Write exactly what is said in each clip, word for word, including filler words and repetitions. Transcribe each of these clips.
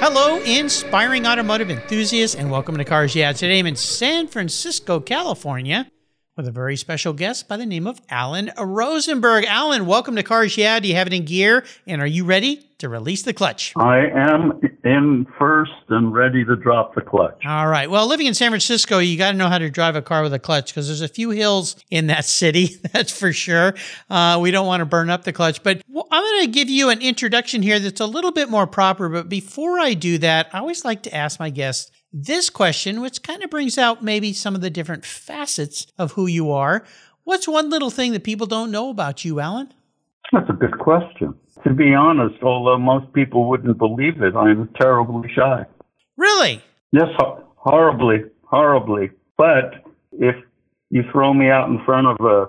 Hello, inspiring automotive enthusiasts, and welcome to Cars Yeah. Today I'm in San Francisco, California, with a very special guest by the name of Allan Rosenberg. Allan, welcome to Cars Yeah. Do you have it in gear, and are you ready to release the clutch? I am in first and ready to drop the clutch. All right. Well, living in San Francisco, you got to know how to drive a car with a clutch because there's a few hills in that city, that's for sure. Uh, we don't want to burn up the clutch. But well, I'm going to give you an introduction here that's a little bit more proper. But before I do that, I always like to ask my guests this question, which kind of brings out maybe some of the different facets of who you are. What's one little thing that people don't know about you, Allan? That's a good question. To be honest, although most people wouldn't believe it, I'm terribly shy. Really? Yes, ho- horribly, horribly. But if you throw me out in front of a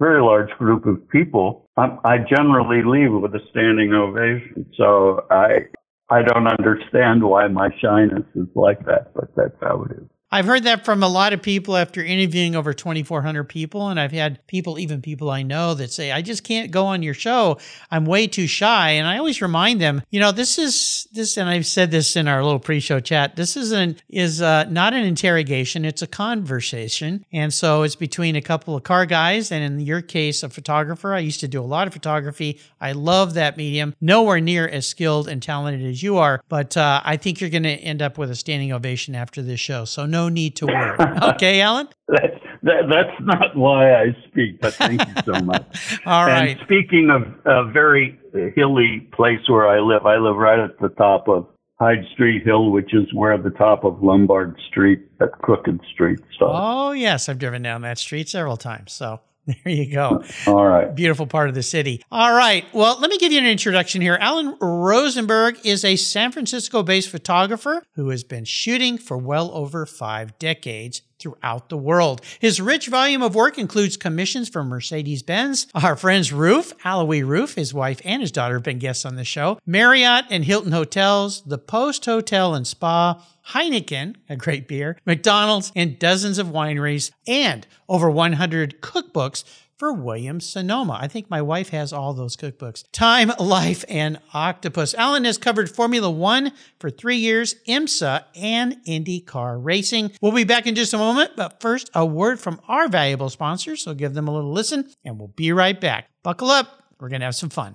very large group of people, I'm, I generally leave with a standing ovation. So I... I don't understand why my shyness is like that, but that's how it is. I've heard that from a lot of people after interviewing over twenty-four hundred people, and I've had people, even people I know, that say, I just can't go on your show. I'm way too shy. And I always remind them, you know, this is, this, and I've said this in our little pre-show chat, this is an, is uh, not an interrogation, it's a conversation. And so it's between a couple of car guys, and in your case, a photographer. I used to do a lot of photography. I love that medium. Nowhere near as skilled and talented as you are, but uh, I think you're going to end up with a standing ovation after this show. So no. No need to worry. Okay, Allan? that, that, that's not why I speak, but thank you so much. All right. And speaking of a very hilly place where I live, I live right at the top of Hyde Street Hill, which is where the top of Lombard Street, that crooked street. So. Oh, yes. I've driven down that street several times, so... There you go. All right. Beautiful part of the city. All right. Well, let me give you an introduction here. Allan Rosenberg is a San Francisco-based photographer who has been shooting for well over five decades throughout the world. His rich volume of work includes commissions for Mercedes-Benz. Our friends Ruf, Alois Ruf, his wife and his daughter have been guests on the show, Marriott and Hilton Hotels, The Post Hotel and Spa, Heineken, a great beer, McDonald's, and dozens of wineries, and over one hundred cookbooks for Williams Sonoma. I think my wife has all those cookbooks. Time, Life, and Octopus. Allan has covered Formula One for three years, IMSA, and IndyCar racing. We'll be back in just a moment, but first, a word from our valuable sponsors, so give them a little listen, and we'll be right back. Buckle up. We're going to have some fun.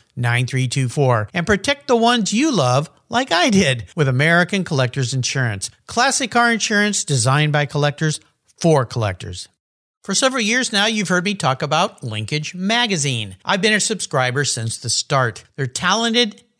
nine three two four, and protect the ones you love like I did with American Collectors Insurance. Classic car insurance designed by collectors for collectors. For several years now, you've heard me talk about Linkage Magazine. I've been a subscriber since the start. Their talented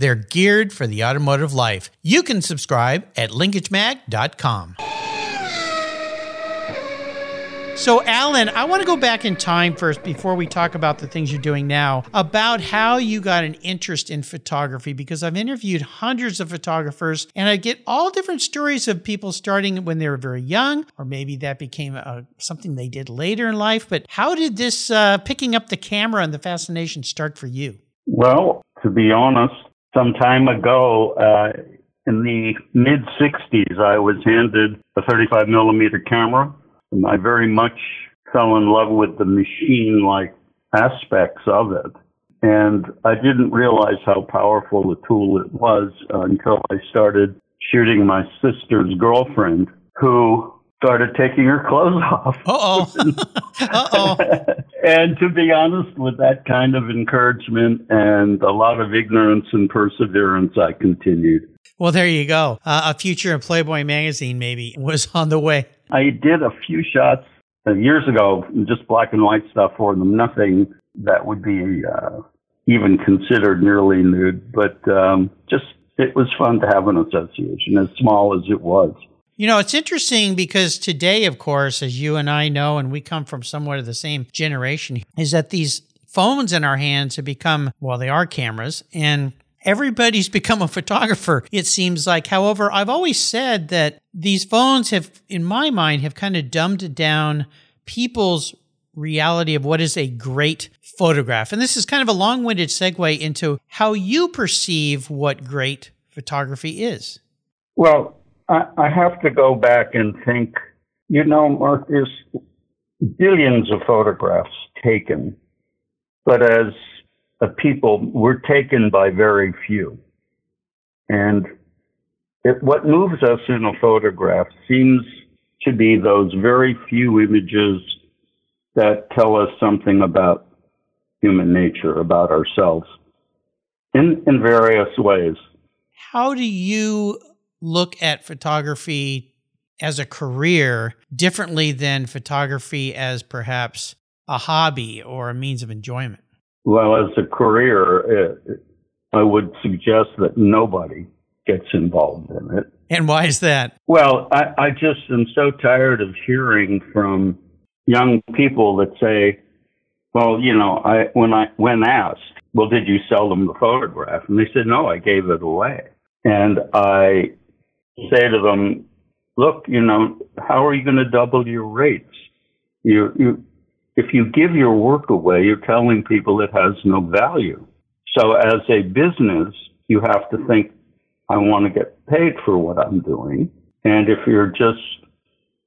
They're geared for the automotive life. You can subscribe at linkage mag dot com. So, Allan, I want to go back in time first before we talk about the things you're doing now, about how you got an interest in photography, because I've interviewed hundreds of photographers and I get all different stories of people starting when they were very young, or maybe that became a, something they did later in life. But how did this uh, picking up the camera and the fascination start for you? Well, to be honest, some time ago, uh, in the mid sixties, I was handed a thirty-five millimeter camera. And I very much fell in love with the machine-like aspects of it. And I didn't realize how powerful the tool it was until I started shooting my sister's girlfriend, who started taking her clothes off. Uh-oh. Uh-oh. And to be honest, with that kind of encouragement and a lot of ignorance and perseverance, I continued. Well, there you go. Uh, a future in Playboy magazine maybe was on the way. I did a few shots years ago, just black and white stuff for them, nothing that would be uh, even considered nearly nude, but um, just it was fun to have an association, as small as it was. You know, it's interesting because today, of course, as you and I know, and we come from somewhat of the same generation, is that these phones in our hands have become, well, they are cameras, and everybody's become a photographer, it seems like. However, I've always said that these phones have, in my mind, have kind of dumbed down people's reality of what is a great photograph. And this is kind of a long-winded segue into how you perceive what great photography is. Well, I, I have to go back and think, you know, Mark, there's billions of photographs taken, but as of people were taken by very few. And it, what moves us in a photograph seems to be those very few images that tell us something about human nature, about ourselves, in, in various ways. How do you look at photography as a career differently than photography as perhaps a hobby or a means of enjoyment? Well, as a career, it, I would suggest that nobody gets involved in it. And why is that? Well, I, I just am so tired of hearing from young people that say, well, you know, I when I when asked, well, did you sell them the photograph? And they said, no, I gave it away. And I say to them, look, you know, how are you going to double your rates? You you. If you give your work away, you're telling people it has no value. So as a business, you have to think, I want to get paid for what I'm doing. And if you're just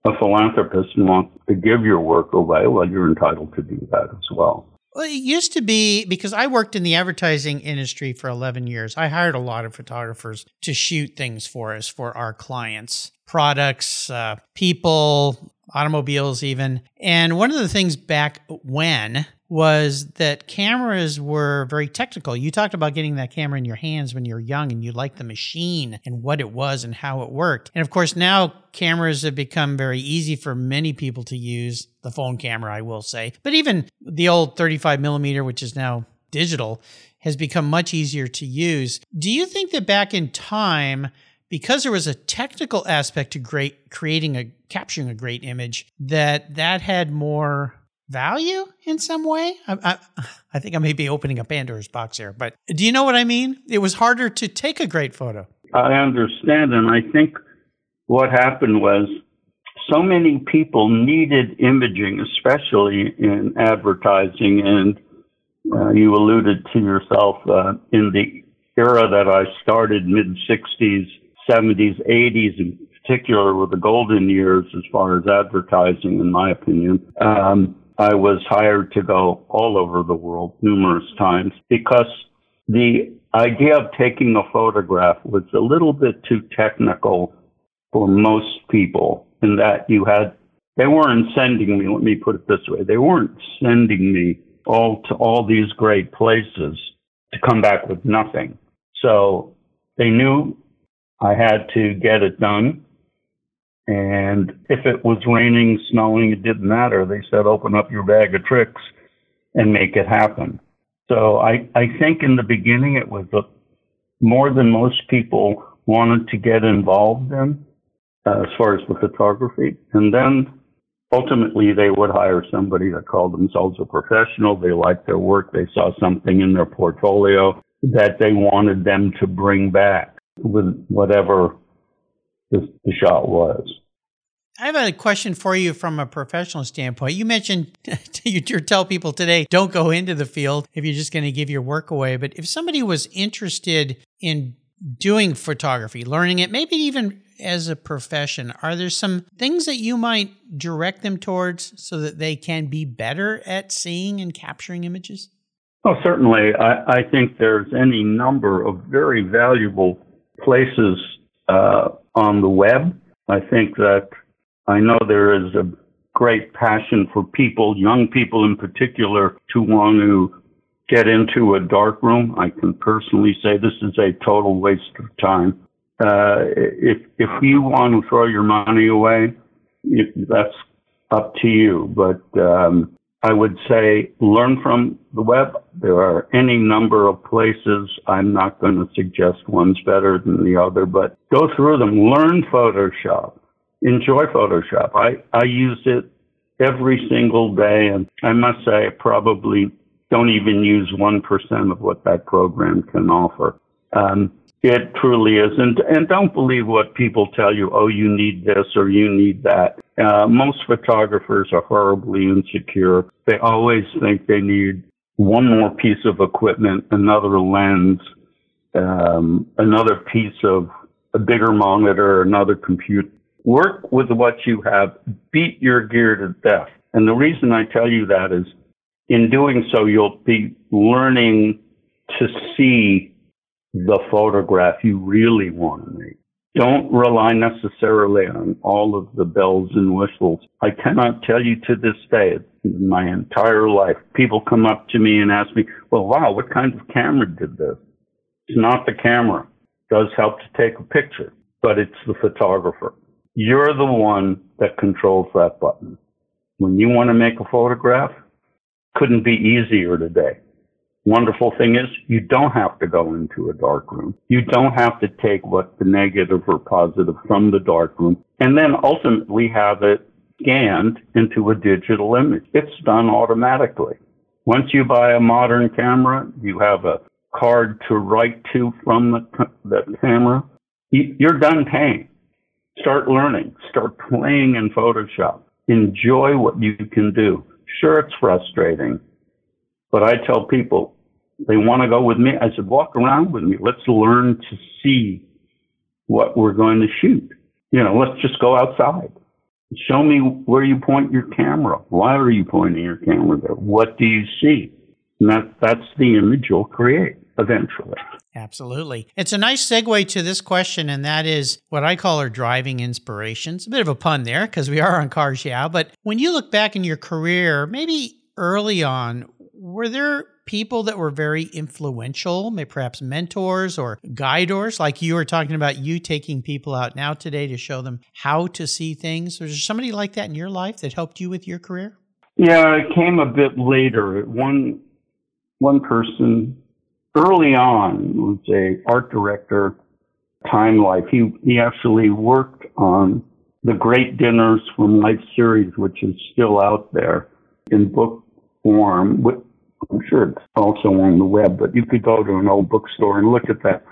a philanthropist and want to give your work away, well, you're entitled to do that as well. Well, it used to be, because I worked in the advertising industry for eleven years, I hired a lot of photographers to shoot things for us, for our clients, products, uh, people, automobiles even. And one of the things back when was that cameras were very technical. You talked about getting that camera in your hands when you were young and you liked the machine and what it was and how it worked. And of course, now cameras have become very easy for many people to use, the phone camera, I will say. But even the old thirty-five millimeter, which is now digital, has become much easier to use. Do you think that back in time, because there was a technical aspect to great creating a capturing a great image, that that had more value in some way? I, I, I think I may be opening a Pandora's box here, but do you know what I mean? It was harder to take a great photo. I understand, and I think what happened was so many people needed imaging, especially in advertising, and uh, you alluded to yourself uh, in the era that I started, mid sixties, seventies, eighties, in particular were the golden years as far as advertising, in my opinion. Um, I was hired to go all over the world numerous times because the idea of taking a photograph was a little bit too technical for most people, in that you had, they weren't sending me, let me put it this way, they weren't sending me all to all these great places to come back with nothing. So they knew I had to get it done. And if it was raining, snowing, it didn't matter. They said, open up your bag of tricks and make it happen. So I, I think in the beginning, it was a more than most people wanted to get involved in, uh, as far as the photography. And then ultimately they would hire somebody that called themselves a professional. They liked their work. They saw something in their portfolio that they wanted them to bring back with whatever the, the shot was. I have a question for you from a professional standpoint. You mentioned you tell people today, don't go into the field if you're just going to give your work away. But if somebody was interested in doing photography, learning it, maybe even as a profession, are there some things that you might direct them towards so that they can be better at seeing and capturing images? Oh, certainly. I, I think there's any number of very valuable places uh, on the web. I think that I know there is a great passion for people, young people in particular, to want to get into a darkroom. I can personally say this is a total waste of time. Uh, if if you want to throw your money away, it, that's up to you. But um, I would say learn from the web. There are any number of places. I'm not going to suggest one's better than the other, but go through them. Learn Photoshop. Enjoy Photoshop. I, I use it every single day, and I must say I probably don't even use one percent of what that program can offer. Um, it truly is. And, and don't believe what people tell you, oh, you need this or you need that. Uh, most photographers are horribly insecure. They always think they need one more piece of equipment, another lens, um, another piece of a bigger monitor, another computer. Work with what you have. Beat your gear to death. And the reason I tell you that is in doing so, you'll be learning to see the photograph you really want to make. Don't rely necessarily on all of the bells and whistles. I cannot tell you to this day, in my entire life, people come up to me and ask me, well, wow, what kind of camera did this? It's not the camera. It does help to take a picture, but it's the photographer. You're the one that controls that button. When you want to make a photograph, couldn't be easier today. Wonderful thing is you don't have to go into a dark room. You don't have to take what the negative or positive from the dark room and then ultimately have it scanned into a digital image. It's done automatically. Once you buy a modern camera, you have a card to write to from the, the camera. You're done paying. Start learning. Start playing in Photoshop. Enjoy what you can do. Sure, it's frustrating, but I tell people, they want to go with me. I said, walk around with me. Let's learn to see what we're going to shoot. You know, let's just go outside. Show me where you point your camera. Why are you pointing your camera there? What do you see? And that, that's the image you'll create eventually. Absolutely. It's a nice segue to this question, and that is what I call our driving inspirations. A bit of a pun there because we are on cars, yeah. But when you look back in your career, maybe early on, were there people that were very influential, maybe perhaps mentors or guidors, like you were talking about you taking people out now today to show them how to see things? Was there somebody like that in your life that helped you with your career? Yeah, it came a bit later. One, one person... Early on, was a art director, Time Life. He he actually worked on the Great Dinners from Life series, which is still out there in book form. I'm sure it's also on the web, but you could go to an old bookstore and look at that.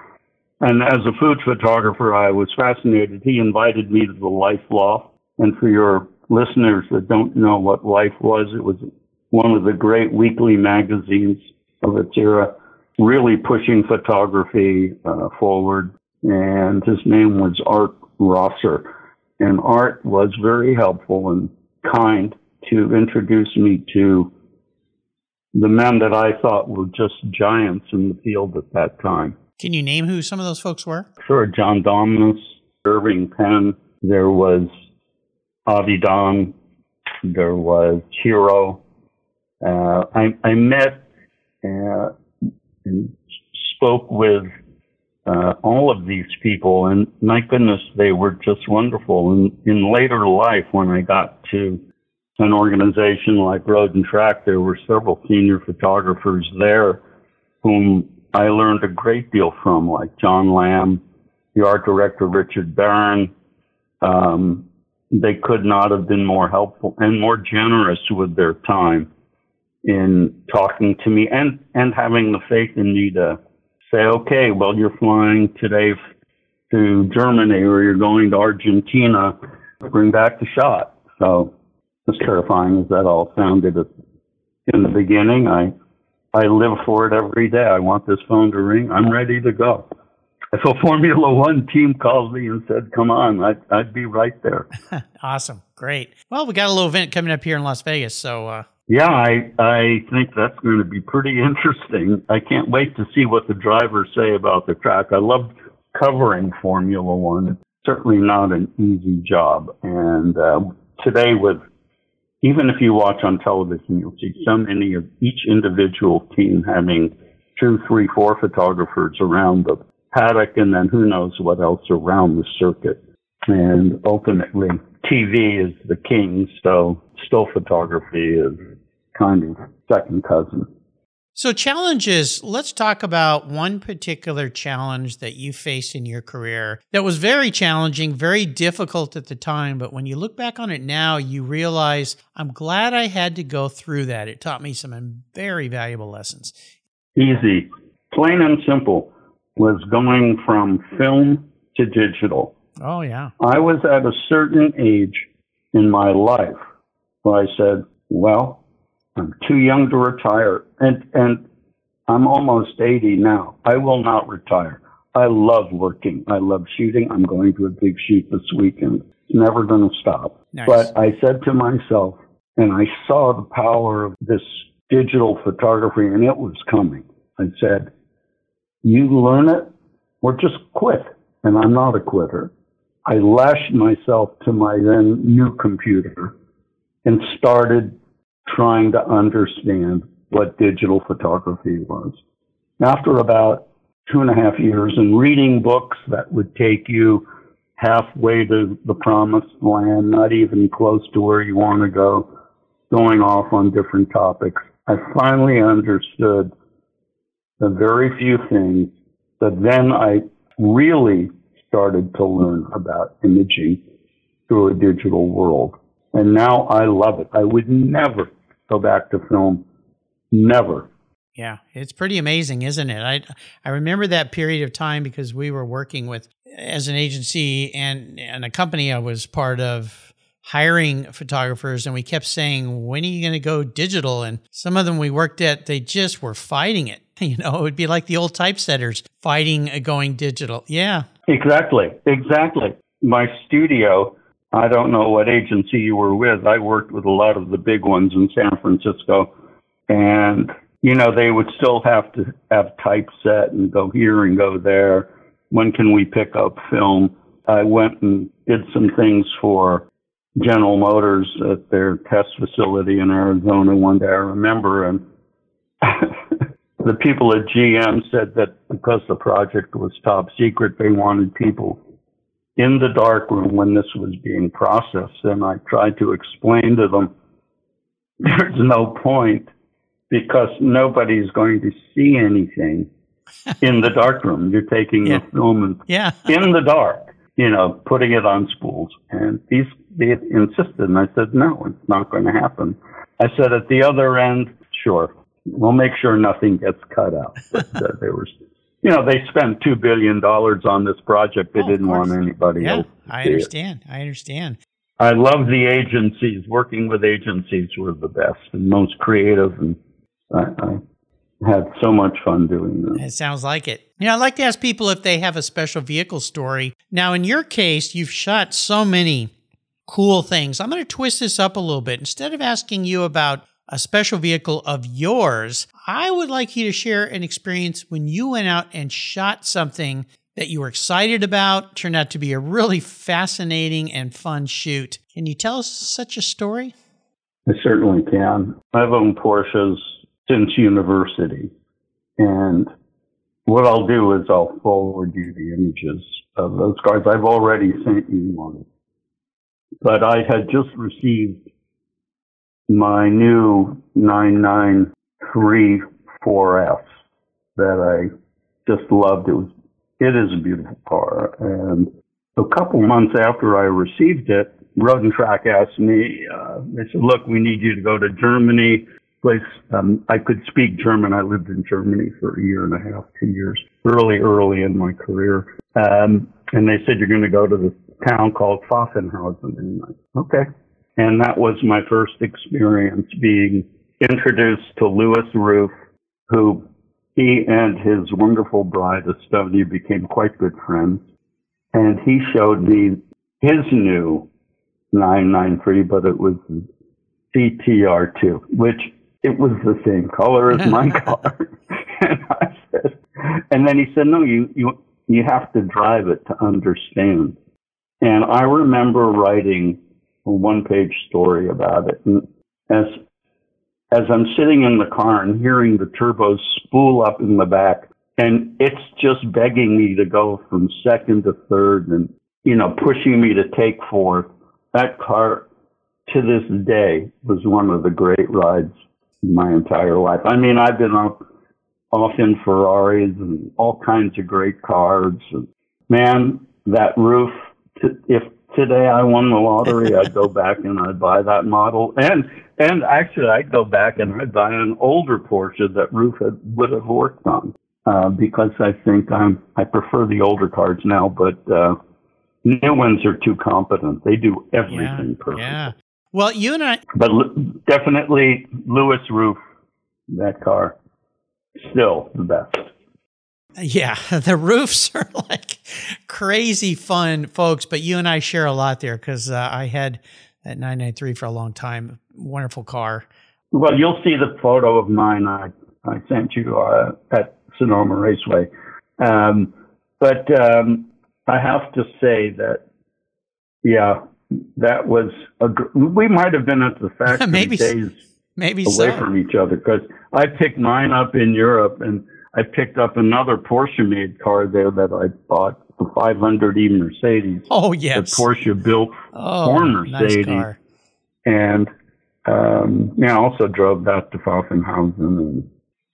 And as a food photographer, I was fascinated. He invited me to the Life Loft. And for your listeners that don't know what Life was, it was one of the great weekly magazines of its era. Really pushing photography uh, forward, and his name was Art Rosser. And Art was very helpful and kind to introduce me to the men that I thought were just giants in the field at that time. Can you name who some of those folks were? Sure, John Dominis, Irving Penn, there was Avedon, there was Hiro. Uh, I, I met... Uh, and spoke with uh, all of these people, and my goodness, they were just wonderful. And in later life, when I got to an organization like Road and Track, there were several senior photographers there whom I learned a great deal from, like John Lamb, the art director, Richard Barron. Um, they could not have been more helpful and more generous with their time in talking to me and, and having the faith in me to say, okay, well, you're flying today to Germany or you're going to Argentina, bring back the shot. So as terrifying as that all sounded in the beginning, I, I live for it every day. I want this phone to ring. I'm ready to go. If a Formula One team calls me and said, come on, I'd, I'd be right there. Awesome. Great. Well, we got a little event coming up here in Las Vegas. So, uh, yeah, I, I think that's going to be pretty interesting. I can't wait to see what the drivers say about the track. I love covering Formula One. It's certainly not an easy job. And uh, today, with even if you watch on television, you'll see so many of each individual team having two, three, four photographers around the paddock and then who knows what else around the circuit. And ultimately, T V is the king, so still photography is kind of second cousin. So challenges, let's talk about one particular challenge that you faced in your career that was very challenging, very difficult at the time. But when you look back on it now, you realize, I'm glad I had to go through that. It taught me some very valuable lessons. Easy, plain and simple, was going from film to digital. Oh, yeah. I was at a certain age in my life where I said, well, I'm too young to retire, and and I'm almost eighty now. I will not retire. I love working. I love shooting. I'm going to a big shoot this weekend. It's never going to stop. Nice. But I said to myself, and I saw the power of this digital photography, and it was coming. I said, you learn it or just quit, and I'm not a quitter. I lashed myself to my then new computer and started trying to understand what digital photography was. After about two and a half years and reading books that would take you halfway to the promised land, not even close to where you want to go, going off on different topics, I finally understood the very few things that then I really started to learn about imaging through a digital world. And now I love it. I would never go back to film. Never. Yeah, it's pretty amazing, isn't it? I I remember that period of time because we were working with, as an agency and, and a company I was part of, hiring photographers, and we kept saying, when are you going to go digital? And some of them we worked at, they just were fighting it. You know, it would be like the old typesetters fighting going digital. Yeah. Exactly. Exactly. My studio, I don't know what agency you were with. I worked with a lot of the big ones in San Francisco. And, you know, they would still have to have typeset and go here and go there. When can we pick up film? I went and did some things for General Motors at their test facility in Arizona one day, I remember. And the people at G M said that because the project was top secret, they wanted people in the dark room when this was being processed, and I tried to explain to them, there's no point because nobody's going to see anything in the dark room. You're taking yeah. the film and yeah. in the dark, you know, putting it on spools. And these, they insisted, and I said, no, it's not going to happen. I said, at the other end, sure, we'll make sure nothing gets cut out. But uh, they were... You know, they spent two billion dollars on this project. They oh, didn't want anybody yeah, else to I understand. It. I understand. I love the agencies. Working with agencies were the best and most creative. And I, I had so much fun doing that. It sounds like it. You know, I like to ask people if they have a special vehicle story. Now, in your case, you've shot so many cool things. I'm going to twist this up a little bit. Instead of asking you about a special vehicle of yours, I would like you to share an experience when you went out and shot something that you were excited about, turned out to be a really fascinating and fun shoot. Can you tell us such a story? I certainly can. I've owned Porsches since university, and what I'll do is I'll forward you the images of those cars. I've already sent you one, but I had just received my new nine nine three four S, that I just loved. It was, it is a beautiful car. And a couple months after I received it, Road and Track asked me, uh, they said, look, we need you to go to Germany. Place, um, I could speak German. I lived in Germany for a year and a half, two years, early, early in my career. Um, and they said, you're going to go to this town called Pfaffenhausen. And I'm like, okay. And that was my first experience being introduced to Alois Ruf, who he and his wonderful bride, Estonia, became quite good friends. And he showed me his new nine ninety-three, but it was C T R two, which it was the same color as my car. And I said, and then he said, no, you, you, you have to drive it to understand. And I remember writing a one-page story about it. And as, as I'm sitting in the car and hearing the turbos spool up in the back, and it's just begging me to go from second to third and, you know, pushing me to take fourth. That car, to this day, was one of the great rides in my entire life. I mean, I've been up, off in Ferraris and all kinds of great cars. And man, that Ruf, t- if today I won the lottery, I'd go back and I'd buy that model. And and actually, I'd go back and I'd buy an older Porsche that Ruf had, would have worked on, uh, because I think I'm, I prefer the older cars now, but uh, new ones are too competent. They do everything yeah, perfect. Yeah. Well, you and I... But definitely Alois Ruf, that car, still the best. Yeah, the Rufs are like crazy fun, folks, but you and I share a lot there because uh, I had that nine ninety-three for a long time. Wonderful car. Well, you'll see the photo of mine I, I sent you uh, at Sonoma Raceway. Um, but um, I have to say that, yeah... That was a, we might have been at the factory maybe, days maybe away so. from each other because I picked mine up in Europe and I picked up another Porsche made car there that I bought, the five hundred E Mercedes. Oh yes, that Porsche built oh, for Mercedes, nice car. And um, yeah, I also drove that to Pfaffenhausen. And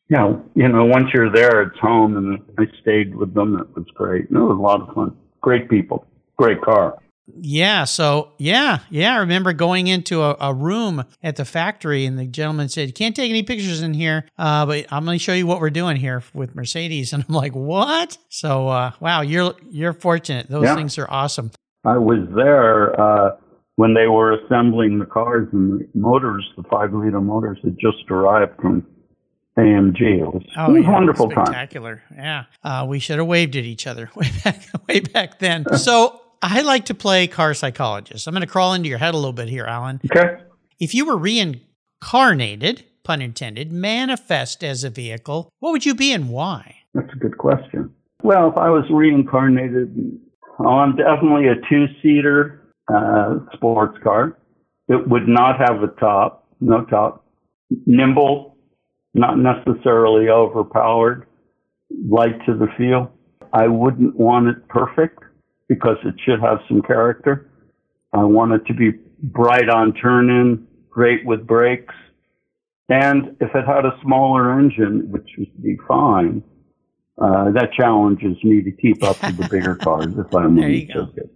you know, you know, once you're there, it's home, and I stayed with them. It was great. And it was a lot of fun. Great people, great car. Yeah. So yeah. Yeah. I remember going into a, a room at the factory and the gentleman said, you can't take any pictures in here, uh, but I'm going to show you what we're doing here with Mercedes. And I'm like, what? So, uh, wow, you're, you're fortunate. Those yeah. things are awesome. I was there, uh, when they were assembling the cars and the motors, the five liter motors had just arrived from A M G. It was oh, a yeah, wonderful time. Spectacular. Yeah. Uh, we should have waved at each other way back, way back then. So, I like to play car psychologist. I'm going to crawl into your head a little bit here, Alan. Okay. If you were reincarnated, pun intended, manifest as a vehicle, what would you be and why? That's a good question. Well, if I was reincarnated, oh, I'm definitely a two-seater uh, sports car. It would not have a top, no top. Nimble, not necessarily overpowered, light to the feel. I wouldn't want it perfect, because it should have some character. I want it to be bright on turn-in, great with brakes. And if it had a smaller engine, which would be fine, uh, that challenges me to keep up with the bigger cars if I'm going to take it.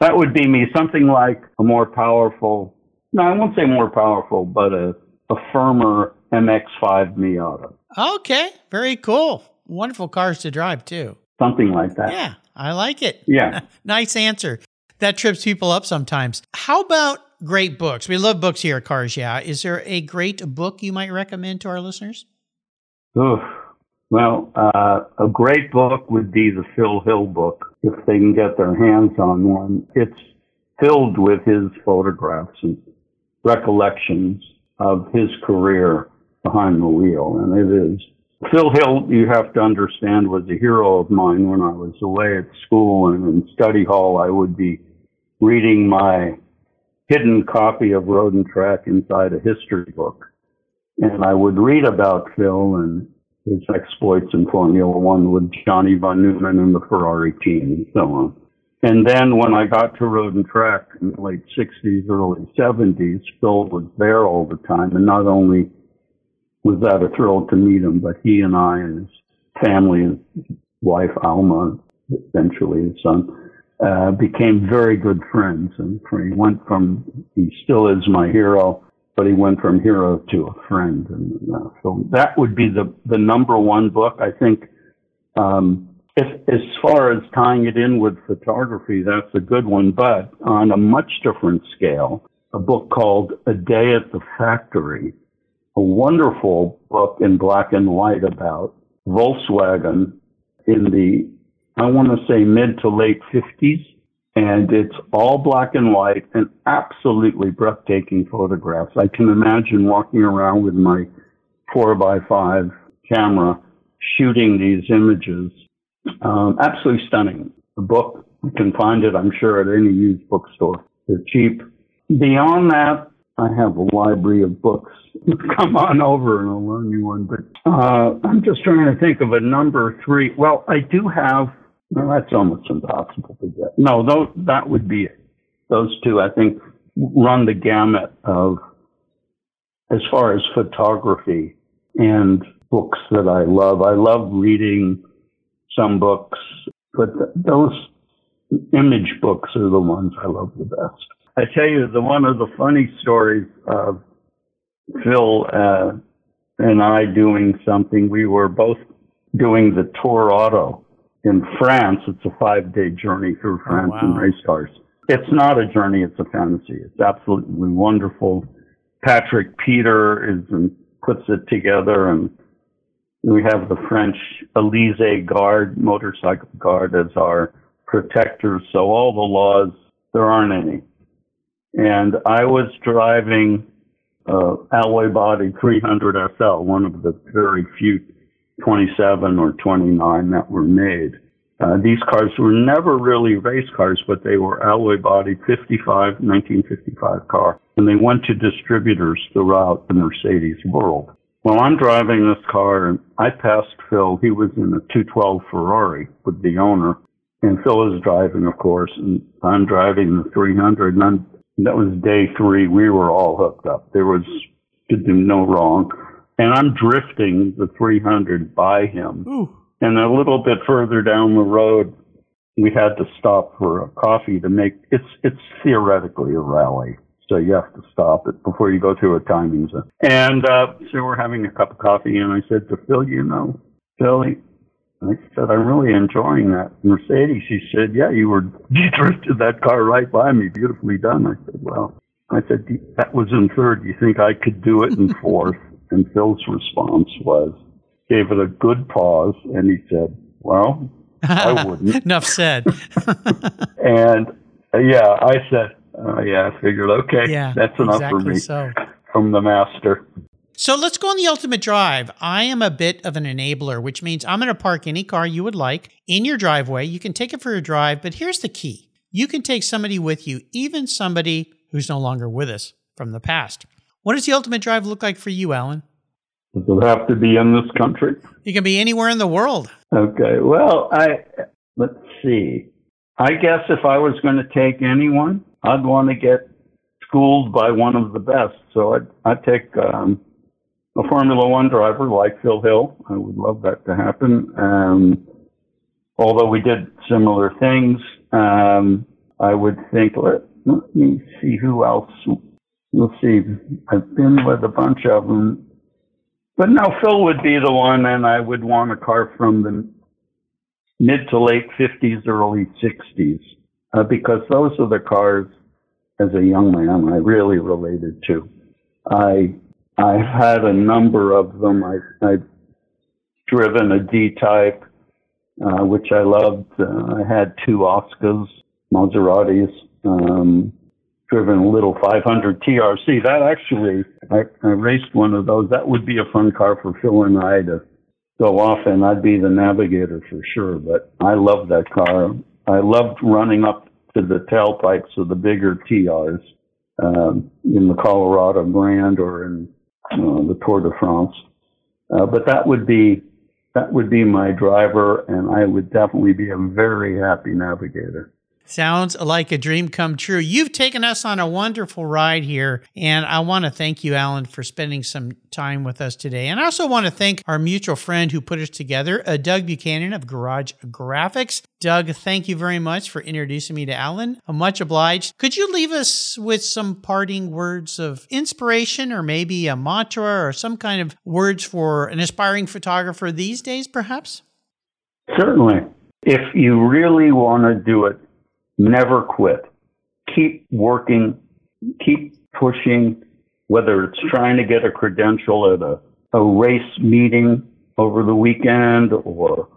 That would be me, something like a more powerful, no, I won't say more powerful, but a, a firmer M X five Miata. Okay, very cool. Wonderful cars to drive, too. Something like that. Yeah. I like it. Yeah. Nice answer. That trips people up sometimes. How about great books? We love books here at Cars Yeah. Is there a great book you might recommend to our listeners? Oof. Well, uh, a great book would be the Phil Hill book, if they can get their hands on one. It's filled with his photographs and recollections of his career behind the wheel, and it is. Phil Hill, you have to understand, was a hero of mine when I was away at school and in study hall. I would be reading my hidden copy of Road and Track inside a history book. And I would read about Phil and his exploits in Formula One with Johnny von Neumann and the Ferrari team and so on. And then when I got to Road and Track in the late sixties, early seventies, Phil was there all the time, and not only was that a thrill to meet him, but he and I and his family, wife Alma, eventually his son, uh, became very good friends. And he went from, he still is my hero, but he went from hero to a friend. And uh, so that would be the, the number one book. I think, um, if, as far as tying it in with photography, that's a good one, but on a much different scale, a book called A Day at the Factory, a wonderful book in black and white about Volkswagen in the, I want to say mid to late fifties, and it's all black and white and absolutely breathtaking photographs. I can imagine walking around with my four by five camera shooting these images. Um, absolutely stunning. The book, you can find it, I'm sure, at any used bookstore. They're cheap. Beyond that, I have a library of books. Come on over and I'll loan you one. But uh, I'm just trying to think of a number three. Well, I do have, well, that's almost impossible to get. No, those, that would be it. Those two, I think, run the gamut of, as far as photography and books that I love. I love reading some books, but th- those image books are the ones I love the best. I tell you, the one of the funny stories of Phil uh, and I doing something, we were both doing the Tour Auto in France. It's a five-day journey through France oh, wow. in race cars. It's not a journey, it's a fantasy. It's absolutely wonderful. Patrick Peter is and puts it together, and we have the French Elysee Guard, motorcycle guard, as our protectors. So all the laws, there aren't any. And I was driving uh, alloy body three hundred S L, one of the very few twenty-seven or twenty-nine that were made. Uh, these cars were never really race cars, but they were alloy body fifty-five, nineteen fifty-five car. And they went to distributors throughout the Mercedes world. Well, I'm driving this car, and I passed Phil. He was in a two twelve Ferrari with the owner. And Phil is driving, of course, and I'm driving the three hundred, and I'm that was day three. We were all hooked up. There was could do no wrong. And I'm drifting the three hundred by him. Ooh. And a little bit further down the road, we had to stop for a coffee to make it's it's theoretically a rally. So you have to stop it before you go through a timing zone. And uh, so we're having a cup of coffee, and I said to Phil, you know, Philly, I said, I'm really enjoying that Mercedes. She said, yeah, you were, you drifted that car right by me. Beautifully done. I said, well, I said, that was in third. You think I could do it in fourth? And Phil's response was, gave it a good pause. And he said, well, I wouldn't. Enough said. And uh, yeah, I said, uh, yeah, I figured, okay, yeah, that's enough exactly for me so. From the master. So let's go on the ultimate drive. I am a bit of an enabler, which means I'm going to park any car you would like in your driveway. You can take it for a drive, but here's the key. You can take somebody with you, even somebody who's no longer with us from the past. What does the ultimate drive look like for you, Allan? Does it have to be in this country? You can be anywhere in the world. Okay. Well, I let's see. I guess if I was going to take anyone, I'd want to get schooled by one of the best. So I'd, I'd take... Um, a Formula One driver like Phil Hill. I would love that to happen. Um, although we did similar things, um, I would think, let, let me see who else. We'll see. I've been with a bunch of them. But no, Phil would be the one, and I would want a car from the mid to late fifties, early sixties, uh, because those are the cars, as a young man, I really related to. I... I've had a number of them. I, I've driven a D-Type, uh, which I loved. Uh, I had two Oscars, Maseratis, um, driven a little five hundred T R C. That actually, I, I raced one of those. That would be a fun car for Phil and I to go off, and I'd be the navigator for sure. But I loved that car. I loved running up to the tailpipes of the bigger T Rs um, in the Colorado Grand or in Uh, the Tour de France, uh, but that would be that would be my driver, and I would definitely be a very happy navigator. Sounds like a dream come true. You've taken us on a wonderful ride here, and I want to thank you, Allan, for spending some time with us today. And I also want to thank our mutual friend who put us together, uh, Doug Buchanan of Garage Graphics. Doug, thank you very much for introducing me to Allan. I'm much obliged. Could you leave us with some parting words of inspiration or maybe a mantra or some kind of words for an aspiring photographer these days, perhaps? Certainly. If you really want to do it, never quit. Keep working. Keep pushing, whether it's trying to get a credential at a, a race meeting over the weekend or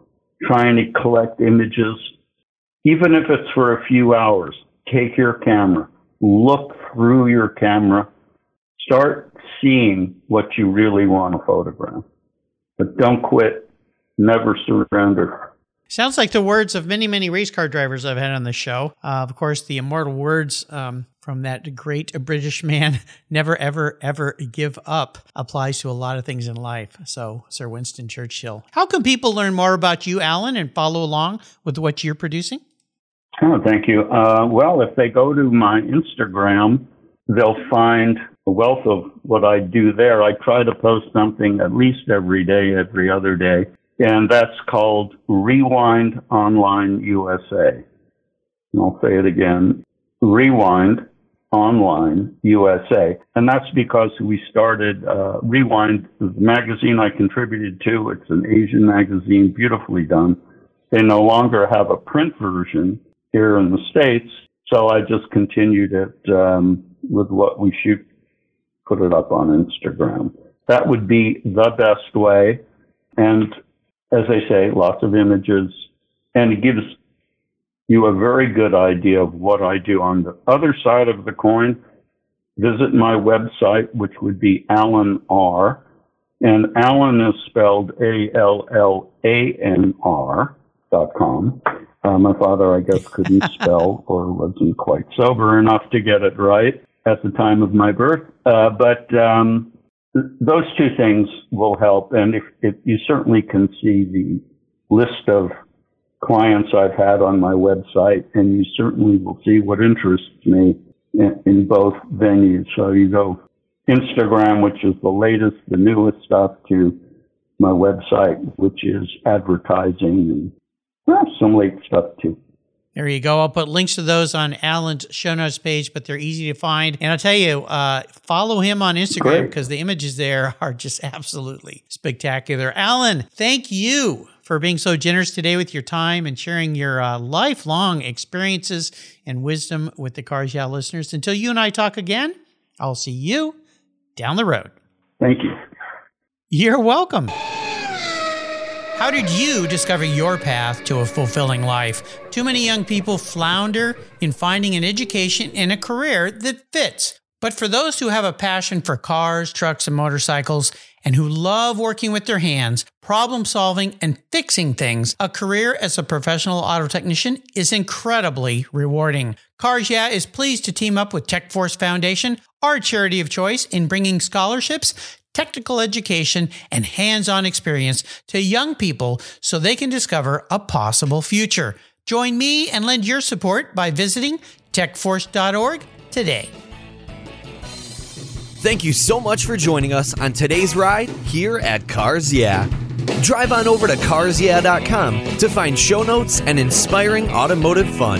trying to collect images, even if it's for a few hours. Take your camera, look through your camera, start seeing what you really want to photograph. But don't quit, never surrender. Sounds like the words of many, many race car drivers I've had on the show. Uh, of course, the immortal words um, from that great British man, never, ever, ever give up, applies to a lot of things in life. So, Sir Winston Churchill. How can people learn more about you, Allan, and follow along with what you're producing? Oh, thank you. Uh, well, if they go to my Instagram, they'll find a wealth of what I do there. I try to post something at least every day, every other day. And that's called Rewind Online U S A. And I'll say it again, Rewind Online U S A. And that's because we started uh, Rewind, the magazine I contributed to. It's an Asian magazine, beautifully done. They no longer have a print version here in the States. So I just continued it um, with what we shoot, put it up on Instagram. That would be the best way. And as I say, lots of images, and it gives you a very good idea of what I do. On the other side of the coin, visit my website, which would be Allan R. And Allan is spelled A L L A N R dot com. Uh, my father, I guess, couldn't spell or wasn't quite sober enough to get it right at the time of my birth. Uh, but um those two things will help, and if, if you certainly can see the list of clients I've had on my website, and you certainly will see what interests me in, in both venues. So you go Instagram, which is the latest, the newest stuff, to my website, which is advertising and perhaps some late stuff too. There you go. I'll put links to those on Allan's show notes page, but they're easy to find. And I'll tell you, uh, follow him on Instagram because the images there are just absolutely spectacular. Allan, thank you for being so generous today with your time and sharing your uh, lifelong experiences and wisdom with the Cars Yeah listeners. Until you and I talk again, I'll see you down the road. Thank you. You're welcome. How did you discover your path to a fulfilling life? Too many young people flounder in finding an education and a career that fits. But for those who have a passion for cars, trucks, and motorcycles, and who love working with their hands, problem solving, and fixing things, a career as a professional auto technician is incredibly rewarding. Cars Yeah is pleased to team up with TechForce Foundation, our charity of choice, in bringing scholarships, technical education, and hands-on experience to young people so they can discover a possible future. Join me and lend your support by visiting tech force dot org today. Thank you so much for joining us on today's ride here at Cars Yeah. Drive on over to cars yeah dot com to find show notes and inspiring automotive fun.